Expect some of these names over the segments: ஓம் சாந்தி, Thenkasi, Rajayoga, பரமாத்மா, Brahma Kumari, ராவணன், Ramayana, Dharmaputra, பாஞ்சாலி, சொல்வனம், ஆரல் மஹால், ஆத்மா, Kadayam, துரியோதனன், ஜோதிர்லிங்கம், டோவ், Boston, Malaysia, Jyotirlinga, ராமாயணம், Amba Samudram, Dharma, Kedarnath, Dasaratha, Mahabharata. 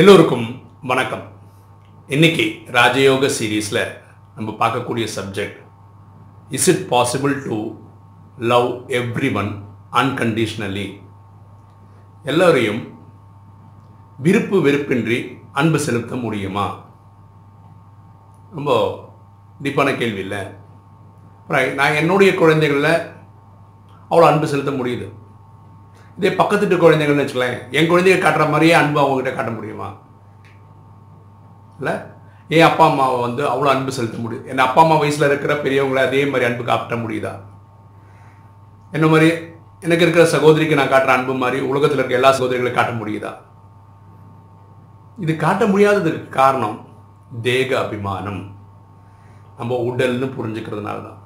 எல்லோருக்கும் வணக்கம். இன்னைக்கு ராஜயோக சீரீஸில் நம்ம பார்க்கக்கூடிய subject, is it possible to love everyone unconditionally? எல்லோரையும் விருப்பு வெறுப்பின்றி அன்பு செலுத்த முடியுமா? ரொம்ப டீப்பான கேள்வி இல்லை. நான் என்னுடைய குழந்தைகளில் அவ்வளோ அன்பு செலுத்த முடியுது. இதே பக்கத்துட்டு குழந்தைங்கள்னு வச்சுக்கலேன், என் குழந்தைங்க காட்டுற மாதிரியே அன்பு அவங்ககிட்ட காட்ட முடியுமா? இல்லை, என் அப்பா அம்மாவை வந்து அவ்வளோ அன்பு செலுத்த முடியுது. என் அப்பா அம்மா வயசில் இருக்கிற பெரியவங்கள அதே மாதிரி அன்பு காட்ட முடியுதா? என்ன மாதிரி எனக்கு இருக்கிற சகோதரிக்கு நான் காட்டுற அன்பு மாதிரி உலகத்தில் இருக்கிற எல்லா சகோதரிகளையும் காட்ட முடியுதா? இது காட்ட முடியாததுக்கு காரணம் தேக அபிமானம், நம்ம உடல்னு புரிஞ்சுக்கிறதுனால தான்.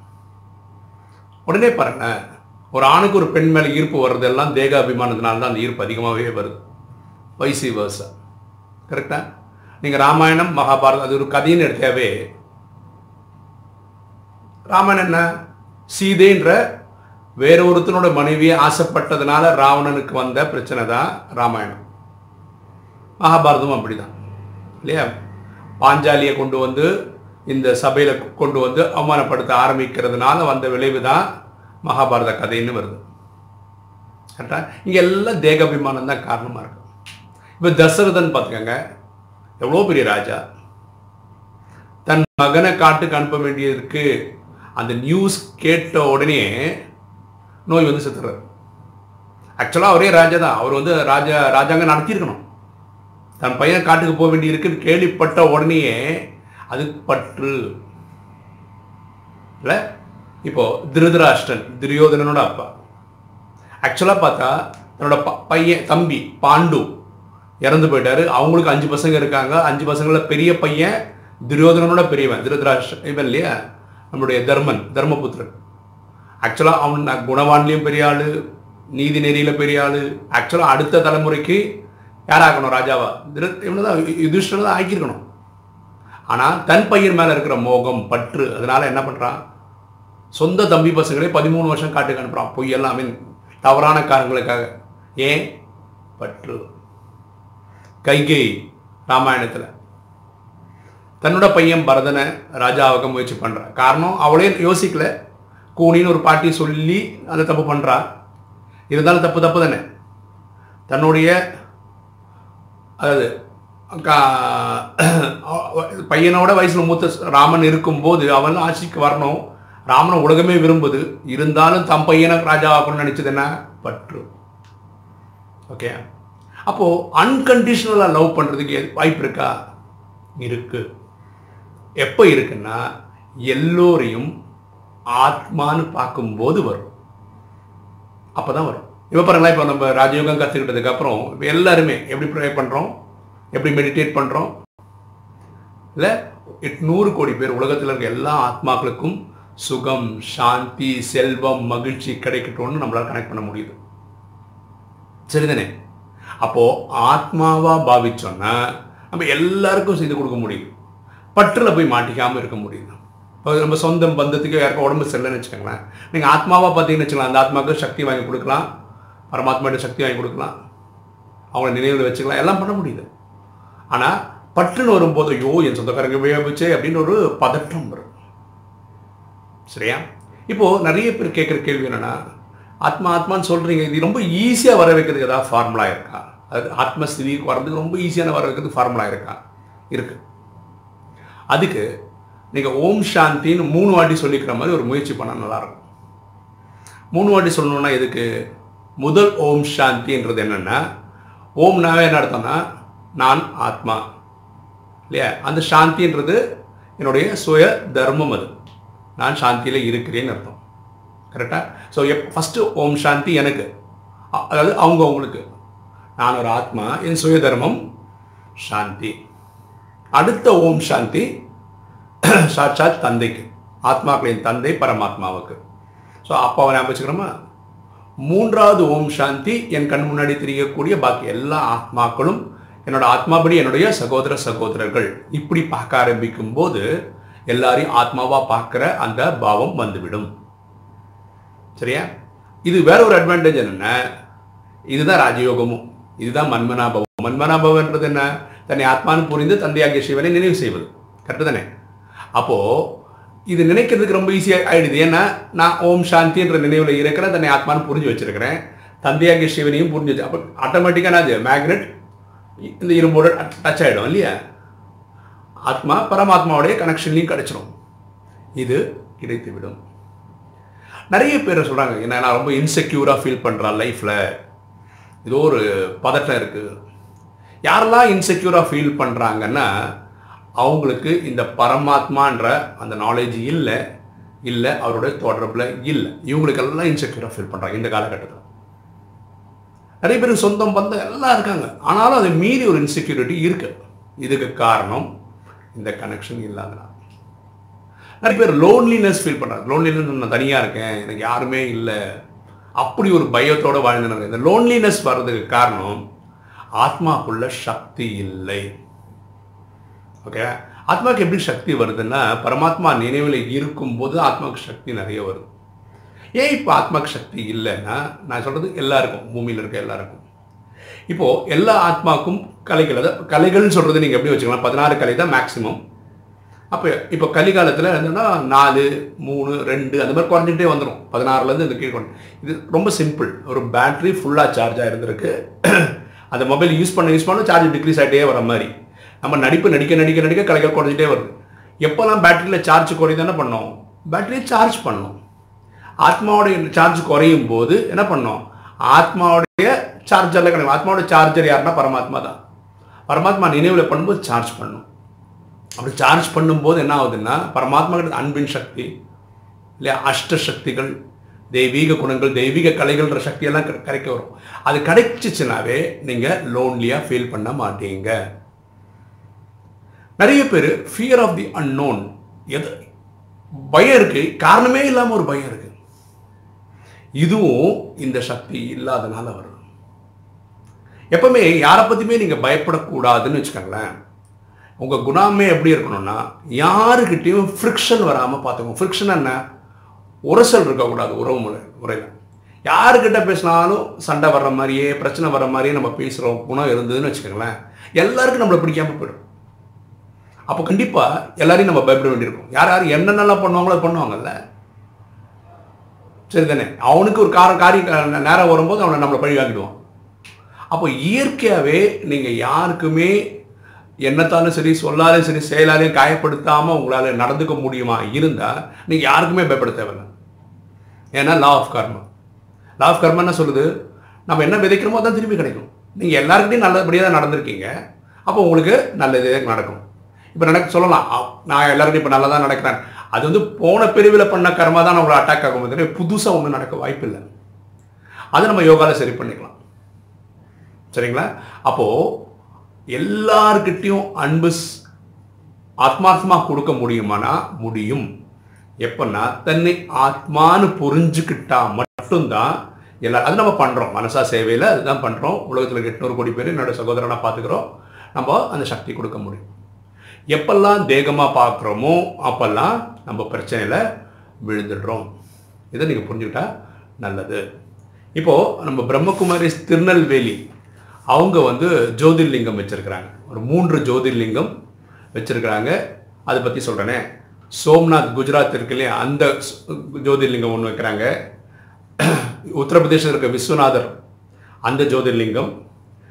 உடனே பாருங்களேன், ஒரு ஆணுக்கு ஒரு பெண் மேலே ஈர்ப்பு வர்றதெல்லாம் தேக அபிமானத்தினால தான் அந்த ஈர்ப்பு அதிகமாகவே வருது. வைசி வர்சா, கரெக்டாக? நீங்கள் ராமாயணம் மகாபாரதம் அது ஒரு கதைன்னு எடுத்தாவே, ராமாயணம் என்ன, சீதைன்ற வேற ஒருத்தனோட மனைவியை ஆசைப்பட்டதுனால ராவணனுக்கு வந்த பிரச்சனை தான் ராமாயணம். மகாபாரதமும் அப்படி தான் இல்லையா? பாஞ்சாலியை கொண்டு வந்து இந்த சபையில் கொண்டு வந்து அவமானப்படுத்த ஆரம்பிக்கிறதுனால வந்த விளைவு தான் மகாபாரத கதைன்னு வருது. கரெக்டா? இங்கே எல்லாம் தேகாபிமானம் தான் காரணமாக இருக்கும். இப்போ தசரதன் பார்த்துக்கங்க, எவ்வளோ பெரிய ராஜா, தன் மகனை காட்டுக்கு அனுப்ப வேண்டியதுக்கு அந்த நியூஸ் கேட்ட உடனே நோய் வந்து செத்துறாரு. ஆக்சுவலாக அவரே ராஜா தான், அவர் வந்து ராஜாங்க நடத்தியிருக்கணும். தன் பையனை காட்டுக்கு போக வேண்டியிருக்குன்னு கேள்விப்பட்ட உடனே அது பற்று இல்லை. இப்போது திருதராஷ்டிரன், துரியோதனனோட அப்பா, ஆக்சுவலாக பார்த்தா தன்னோட பையன் தம்பி பாண்டு இறந்து போயிட்டாரு. அவங்களுக்கு 5 பசங்க இருக்காங்க. 5 பசங்களில் பெரிய பையன் துரியோதனனோட பெரியவன் திருதராஷ்டிரன், இவன் இல்லையா நம்மளுடைய தர்மன், தர்மபுத்திரன். ஆக்சுவலாக அவன் குணவான்லேயும் பெரிய ஆள், நீதி நெறியில் பெரிய ஆள். ஆக்சுவலாக அடுத்த தலைமுறைக்கு யாராகணும்? ராஜாவா? இவனு தான், யுதிஷ்டிரன் தான் ஆக்கியிருக்கணும். ஆனால் தன் பையன் மேலே இருக்கிற மோகம், பற்று, அதனால் என்ன பண்ணுறான், சொந்த தம்பி பசங்களே 13 வருஷம் காட்டுக்கு அனுப்புகிறான். பொய் எல்லாமே தவறான காரணங்களுக்காக. ஏன்? பற்று. கைகை ராமாயணத்தில் தன்னோட பையன் பரதனை ராஜாவாக முயற்சி பண்ணுறான். காரணம், அவளே யோசிக்கல, கூனின்னு ஒரு பாட்டி சொல்லி அந்த தப்பு பண்ணுறா. இருந்தாலும் தப்பு தானே. தன்னுடைய அதாவது பையனோட வயசில் மூத்த ராமன் இருக்கும்போது அவன் ஆட்சிக்கு வரணும், ராமனை உலகமே விரும்புது. இருந்தாலும் தம் பையனை ராஜாவாக்கணும்னு நினச்சது என்ன? பற்று. ஓகே, அப்போது அன்கண்டிஷ்னலாக லவ் பண்ணுறதுக்கு வாய்ப்பு இருக்கா? இருக்கு. எப்போ இருக்குன்னா, எல்லோரையும் ஆத்மான்னு பார்க்கும்போது வரும். அப்போ தான் வரும். இப்போ பாருங்களா, இப்போ நம்ம ராஜயோகம் கற்றுக்கிட்டதுக்கப்புறம் இப்போ எல்லாருமே எப்படி ப்ரே பண்ணுறோம், எப்படி மெடிடேட் பண்ணுறோம் இல்லை? 800 கோடி பேர் உலகத்தில் இருக்க எல்லா ஆத்மாக்களுக்கும் சுகம், சாந்தி, செல்வம், மகிழ்ச்சி கிடைக்கட்டும்னு நம்மளால் கனெக்ட் பண்ண முடியுது. சரிதானே? அப்போது ஆத்மாவாக பாவிச்சோன்னா நம்ம எல்லாருக்கும் செய்து கொடுக்க முடியும், பற்றில் போய் மாட்டிக்காமல் இருக்க முடியுது. இப்போ நம்ம சொந்தம் பந்தத்துக்கு யாருக்கும் உடம்பு சரியில்லைன்னு வச்சுக்கோங்களேன், நீங்கள் ஆத்மாவாக பார்த்தீங்கன்னு வச்சுக்கலாம், அந்த ஆத்மாவுக்கு சக்தி வாங்கி கொடுக்கலாம், பரமாத்மாட்ட சக்தி வாங்கி கொடுக்கலாம், அவங்கள நினைவில் வச்சுக்கலாம், எல்லாம் பண்ண முடியுது. ஆனால் பற்றுன்னு வரும்போது, ஐயோ என் சொந்தக்காரங்க போச்சு அப்படின்னு ஒரு பதற்றம் வரும். சரியா? இப்போது நிறைய பேர் கேட்குற கேள்வி என்னென்னா, ஆத்மா ஆத்மான்னு சொல்கிறீங்க, இது ரொம்ப ஈஸியாக வர வைக்கிறதுக்கு ஏதாவது ஃபார்முலா இருக்கா? அது ஆத்மஸ்திதிக்கு வரதுக்கு ரொம்ப ஈஸியான வர வைக்கிறதுக்கு ஃபார்முலா இருக்கா? இருக்குது. அதுக்கு நீங்கள் ஓம் சாந்தின்னு 3 வாட்டி சொல்லிக்கிற மாதிரி ஒரு முயற்சி பண்ணால் நல்லாயிருக்கும். 3 வாட்டி சொல்லணுன்னா எதுக்கு? முதல் ஓம் சாந்தின்றது என்னென்னா, ஓம்னாவே என்ன அர்த்தம்னா, நான் ஆத்மா இல்லையா? அந்த சாந்தின்றது என்னுடைய சுய தர்மம், அது நான் சாந்தியில் இருக்கிறேன்னு அர்த்தம். கரெக்டாக? ஸோ ஃபஸ்ட்டு ஓம் சாந்தி எனக்கு, அதாவது அவங்க அவங்களுக்கு, நான் ஒரு ஆத்மா, என் சுய தர்மம் சாந்தி. அடுத்த ஓம் சாந்தி சாட்சாத் தந்தைக்கு, ஆத்மாக்களின் தந்தை பரமாத்மாவுக்கு. ஸோ அப்பாவை ஞாபகம் வச்சுக்கிறோமா? 3வது ஓம் சாந்தி என் கண் முன்னாடி தெரியக்கூடிய பாக்கி எல்லா ஆத்மாக்களும், என்னோட ஆத்மாபடி என்னுடைய சகோதர சகோதரர்கள், இப்படி பார்க்க ஆரம்பிக்கும் போது எல்லாரையும் ஆத்மாவாக பார்க்குற அந்த பாவம் வந்துவிடும். சரியா? இது வேற ஒரு அட்வான்டேஜ் என்னென்ன, இதுதான் ராஜயோகமும், இதுதான் மன்மனாபவம். மன்மனாபவன்றது என்ன? தன்னை ஆத்மான்னு புரிந்து தந்தையாகிய சிவனை நினைவு செய்வது. கரெக்டு தானே? அப்போது இது நினைக்கிறதுக்கு ரொம்ப ஈஸியாக ஆகிடுது. ஏன்னா நான் ஓம் சாந்தி என்ற நினைவில் இருக்கிறேன், தன்னை ஆத்மான்னு புரிஞ்சு வச்சுருக்கிறேன், தந்தையாகிய சிவனையும் புரிஞ்சு வச்சு, அப்போ ஆட்டோமேட்டிக்காக நான் அது மேக்னெட் இந்த இரும்போட டச் ஆகிடும் இல்லையா? ஆத்மா பரமாத்மாவுடைய கனெக்ஷன்லையும் கிடச்சிடும். இது கிடைத்துவிடும். நிறைய பேர் சொல்கிறாங்க, ஏன்னா நான் ரொம்ப இன்செக்யூராக ஃபீல் பண்ணுறேன் லைஃப்பில், ஏதோ ஒரு பதட்டம் இருக்குது. யாரெல்லாம் இன்செக்யூராக ஃபீல் பண்ணுறாங்கன்னா அவங்களுக்கு இந்த பரமாத்மான்ற அந்த நாலேஜ் இல்லை அவருடைய தொடர்பில் இல்லை. இவங்களுக்கெல்லாம் இன்செக்யூராக ஃபீல் பண்ணுறாங்க இந்த காலகட்டத்தில். நிறைய பேருக்கு சொந்தம் பந்தம் எல்லாம் இருக்காங்க, ஆனாலும் அதை மீறி ஒரு இன்செக்யூரிட்டி இருக்குது. இதுக்கு காரணம் இந்த கனெக்ஷன் இல்லாதனால. நிறைய பேர் லோன்லினஸ் ஃபீல் பண்ணுறாங்க. லோன்லினஸ், நான் தனியாக இருக்கேன், எனக்கு யாருமே இல்லை, அப்படி ஒரு பயத்தோடு வாழ்ந்துனாங்க. இந்த லோன்லினஸ் வர்றதுக்கு காரணம் ஆத்மாக்குள்ள சக்தி இல்லை. ஓகே, ஆத்மாவுக்கு எப்படி சக்தி வருதுன்னா, பரமாத்மா நினைவில் இருக்கும்போது ஆத்மாவுக்கு சக்தி நிறைய வருது. ஏன் இப்போ ஆத்மாவுக்கு சக்தி இல்லைன்னா, நான் சொல்கிறது எல்லாருக்கும், பூமியில் இருக்க எல்லாருக்கும். இப்போது எல்லா ஆத்மாவுக்கும் கலைகள், அதை கலைகள்னு சொல்கிறது நீங்கள் எப்படி வச்சுக்கலாம், 16 கலை தான் மேக்ஸிமம். அப்போ இப்போ கலிகாலத்தில் என்னென்னா 4, 3, 2 அந்த மாதிரி குறைஞ்சிக்கிட்டே வந்துடும். 16லேருந்து இந்த கீழ். இது ரொம்ப சிம்பிள். ஒரு பேட்ரி ஃபுல்லாக சார்ஜ் ஆகிருந்துருக்கு, அந்த மொபைல் யூஸ் பண்ண சார்ஜ் டிக்ரீஸ் ஆகிட்டே வர மாதிரி நம்ம நடிக்க கலைகள் குறைஞ்சிட்டே வருது. எப்போல்லாம் பேட்டரியில் சார்ஜ் குறையுது என்ன பண்ணோம்? பேட்டரியை சார்ஜ் பண்ணோம். ஆத்மாவோடைய சார்ஜ் குறையும் போது என்ன பண்ணோம்? ஆத்மாவுடைய சார்ஜரில் கிடையாது. ஆத்மாவோடைய சார்ஜர் யாருன்னா பரமாத்மா தான். பரமாத்மா நினைவில் பண்ணும்போது சார்ஜ் பண்ணணும். அப்படி சார்ஜ் பண்ணும்போது என்ன ஆகுதுன்னா, பரமாத்மா கிட்ட அன்பின் சக்தி இல்லையா, அஷ்ட சக்திகள், தெய்வீக குணங்கள், தெய்வீக கலைகள்ன்ற சக்தியெல்லாம் கிடைக்க வரும். அது கிடைச்சிச்சுனாவே நீங்கள் லோன்லியாக ஃபீல் பண்ண மாட்டீங்க. நிறைய பேர் ஃபியர் ஆஃப் தி அன்னோன், எது பயம் இருக்குது, காரணமே இல்லாமல் ஒரு பயம் இருக்குது. இதுவும் இந்த சக்தி இல்லாதனால வரும். எப்பவுமே யாரை பற்றியுமே நீங்கள் பயப்படக்கூடாதுன்னு வச்சுக்கோங்களேன். உங்கள் குணமே எப்படி இருக்கணும்னா, யாருக்கிட்டையும் ஃப்ரிக்ஷன் வராமல் பார்த்துக்கணும். ஃப்ரிக்ஷன் என்ன? உரசல் இருக்கக்கூடாது உறவு முறையில். யாருக்கிட்ட பேசினாலும் சண்டை வர்ற மாதிரியே, பிரச்சனை வர்ற மாதிரியே நம்ம பேசுகிறோம் குணம் இருந்ததுன்னு வச்சுக்கோங்களேன், எல்லாருக்கும் நம்மளை பிடிக்காமல் போயிடும். அப்போ கண்டிப்பாக எல்லாரையும் நம்ம பயப்பட வேண்டியிருக்கும். யார் என்னென்னலாம் பண்ணுவாங்களோ பண்ணுவாங்கல்ல, சரி தானே? அவனுக்கு ஒரு காரியம் நேரம் வரும்போது அவனை நம்மளை பழி வாங்கிடுவான். அப்போ இயற்கையாகவே நீங்கள் யாருக்குமே என்னத்தாலும் சரி, சொல்லாலும் சரி, செயலாலையும் காயப்படுத்தாமல் உங்களால் நடந்துக்க முடியுமா இருந்தால் நீங்கள் யாருக்குமே பயப்பட தேவையில்லை. ஏன்னா லா ஆஃப் கர்மா என்ன சொல்லுது? நம்ம என்ன விதைக்கிறோமோ அதான் திரும்பி கிடைக்கும். நீங்கள் எல்லாருக்கிட்டையும் நல்லபடியாக தான் நடந்திருக்கீங்க, அப்போ உங்களுக்கு நல்லது நடக்கும். இப்போ சொல்லலாம், நான் எல்லாருக்கும் இப்போ நல்லா தான் நடக்கிறேன். அது வந்து போன பிரிவில் பண்ண கர்மா தான் உங்களை அட்டாக் ஆகும். தவிர புதுசாக ஒன்றும் நடக்க வாய்ப்பு இல்லை. அதை நம்ம யோகாவில் சரி பண்ணிக்கலாம். சரிங்களா? அப்போது எல்லார்கிட்டையும் அன்பு ஆத்மாத்மா கொடுக்க முடியுமானா முடியும். எப்பன்னா தன்னை ஆத்மானு புரிஞ்சுக்கிட்டா மட்டும்தான் எல்லாரும். அது நம்ம பண்ணுறோம் மனசா சேவையில், அதுதான் பண்ணுறோம். உலகத்தில் 800 கோடி பேர் என்னோட சகோதரனை பார்த்துக்கிறோம். நம்ம அந்த சக்தி கொடுக்க முடியும். எப்பெல்லாம் தேகமாக பார்க்குறோமோ அப்பெல்லாம் நம்ம பிரச்சனையில் விழுந்துடுறோம். இதை நீங்கள் புரிஞ்சுக்கிட்டா நல்லது. இப்போது நம்ம பிரம்மகுமாரி திருநெல்வேலி அவங்க வந்து ஜோதிர்லிங்கம் வச்சுருக்கிறாங்க. ஒரு 3 ஜோதிர்லிங்கம் வச்சுருக்கிறாங்க. அதை பற்றி சொல்கிறேனே. சோம்நாத் குஜராத் இருக்குல்லையே, அந்த ஜோதிர்லிங்கம் ஒன்று வைக்கிறாங்க. உத்தரப்பிரதேசத்தில் இருக்க விஸ்வநாதர், அந்த ஜோதிர்லிங்கம்.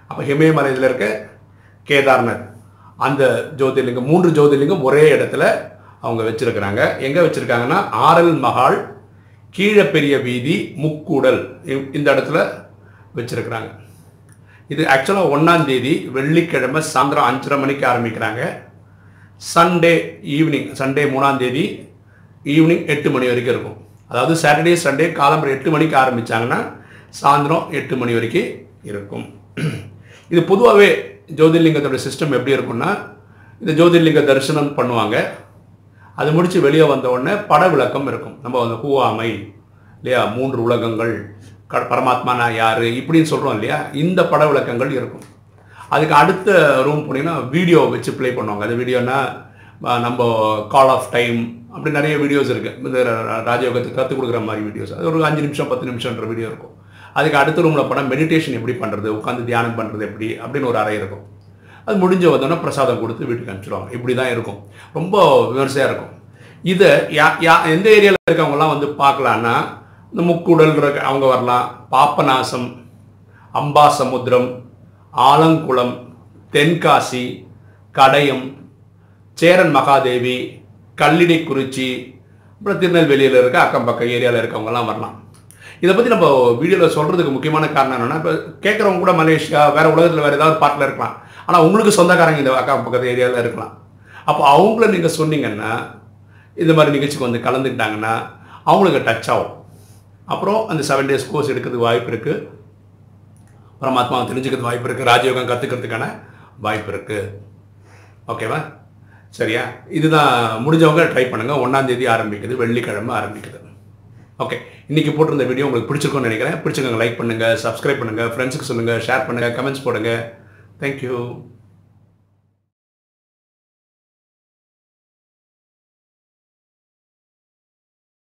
அப்போ ஹிமயமலையில் இருக்க கேதார்நாத், அந்த ஜோதிர்லிங்கம். 3 ஜோதிர்லிங்கம் ஒரே இடத்துல அவங்க வச்சுருக்கிறாங்க. எங்கே வச்சுருக்காங்கன்னா, ஆரல் மஹால், கீழே பெரிய வீதி, முக்கூடல், இந்த இடத்துல வச்சுருக்கிறாங்க. இது ஆக்சுவலாக 1ஆம் தேதி வெள்ளிக்கிழமை சாயந்தரம் 5:30 மணிக்கு ஆரம்பிக்கிறாங்க. சண்டே 3ஆம் தேதி ஈவினிங் 8 மணி வரைக்கும் இருக்கும். அதாவது சாட்டர்டே சண்டே காலம்பரம் 8 மணிக்கு ஆரம்பித்தாங்கன்னா சாயந்தரம் 8 மணி வரைக்கும் இருக்கும். இது பொதுவாகவே ஜோதிர்லிங்கத்தோட சிஸ்டம் எப்படி இருக்குன்னா, இந்த ஜோதிர்லிங்க தரிசனம் பண்ணுவாங்க. அது முடித்து வெளியே வந்த உடனே பட விளக்கம் இருக்கும். நம்ம அந்த கூவாமை இல்லையா, 3 உலகங்கள், பரமாத்மானா யார் இப்படின்னு சொல்கிறோம் இல்லையா, இந்த பட விளக்கங்கள் இருக்கும். அதுக்கு அடுத்த ரூம் போனீங்கன்னா வீடியோ வச்சு ப்ளே பண்ணுவாங்க. அந்த வீடியோனா நம்ம கால் ஆஃப் டைம் அப்படி நிறைய வீடியோஸ் இருக்குது. இந்த ராஜயோகத்துக்கு கற்றுக் கொடுக்குற மாதிரி வீடியோஸ், அது ஒரு 5 நிமிஷம் 10 நிமிஷம்ன்ற வீடியோ இருக்கும். அதுக்கு அடுத்த ரூமில் போனால் மெடிடேஷன் எப்படி பண்ணுறது, உட்காந்து தியானம் பண்ணுறது எப்படி அப்படின்னு ஒரு அறை இருக்கும். அது முடிஞ்ச வந்தோன்னா பிரசாதம் கொடுத்து வீட்டுக்கு அனுப்பிச்சிடுவாங்க. இப்படி தான் இருக்கும், ரொம்ப விமர்சையாக இருக்கும். இதை எந்த ஏரியாவில் இருக்கவங்கலாம் வந்து பார்க்கலான்னா இந்த முக்கூடல் இருக்க அவங்க வரலாம், பாபநாசம், அம்பா சமுத்திரம், ஆலங்குளம், தென்காசி, கடையம், சேரன் மகாதேவி, கல்லினிக்குறிச்சி, அப்புறம் திருநெல்வேலியில் இருக்க அக்கம் பக்கம் ஏரியாவில் இருக்கவங்கலாம் வரலாம். இதை பற்றி நம்ம வீடியோவில் சொல்கிறதுக்கு முக்கியமான காரணம் என்னென்னா, இப்போ கேட்குறவங்க கூட மலேசியா வேறு உலகத்தில் வேறு ஏதாவது பாட்டில் இருக்கலாம், ஆனால் உங்களுக்கு சொந்தக்காரங்க இந்த அக்கம் பக்கத்து ஏரியாவில் இருக்கலாம். அப்போ அவங்கள நீங்கள் சொன்னீங்கன்னா இந்த மாதிரி நிகழ்ச்சிக்கு வந்து கலந்துக்கிட்டாங்கன்னா அவங்களுக்கு டச் ஆகும். அப்புறம் அந்த 7 days கோர்ஸ் எடுக்கிறதுக்கு வாய்ப்பு இருக்குது, பரமாத்மாவை தெரிஞ்சுக்கிறதுக்கு வாய்ப்பு இருக்குது, ராஜயோகம் கற்றுக்கிறதுக்கான வாய்ப்பு இருக்குது. ஓகேவா? சரியா? இதுதான். முடிஞ்சவங்க ட்ரை பண்ணுங்கள். 1ஆம் தேதி ஆரம்பிக்குது, வெள்ளிக்கிழமை ஆரம்பிக்குது. ஓகே, இன்றைக்கி போட்டிருந்த வீடியோ உங்களுக்கு பிடிச்சிருக்கும்னு நினைக்கிறேன். பிடிச்சிக்கோங்க, லைக் பண்ணுங்கள், சப்ஸ்கிரைப் பண்ணுங்கள், ஃப்ரெண்ட்ஸுக்கு சொல்லுங்கள், ஷேர் பண்ணுங்கள், கமெண்ட்ஸ் போடுங்கள். தேங்க்யூ.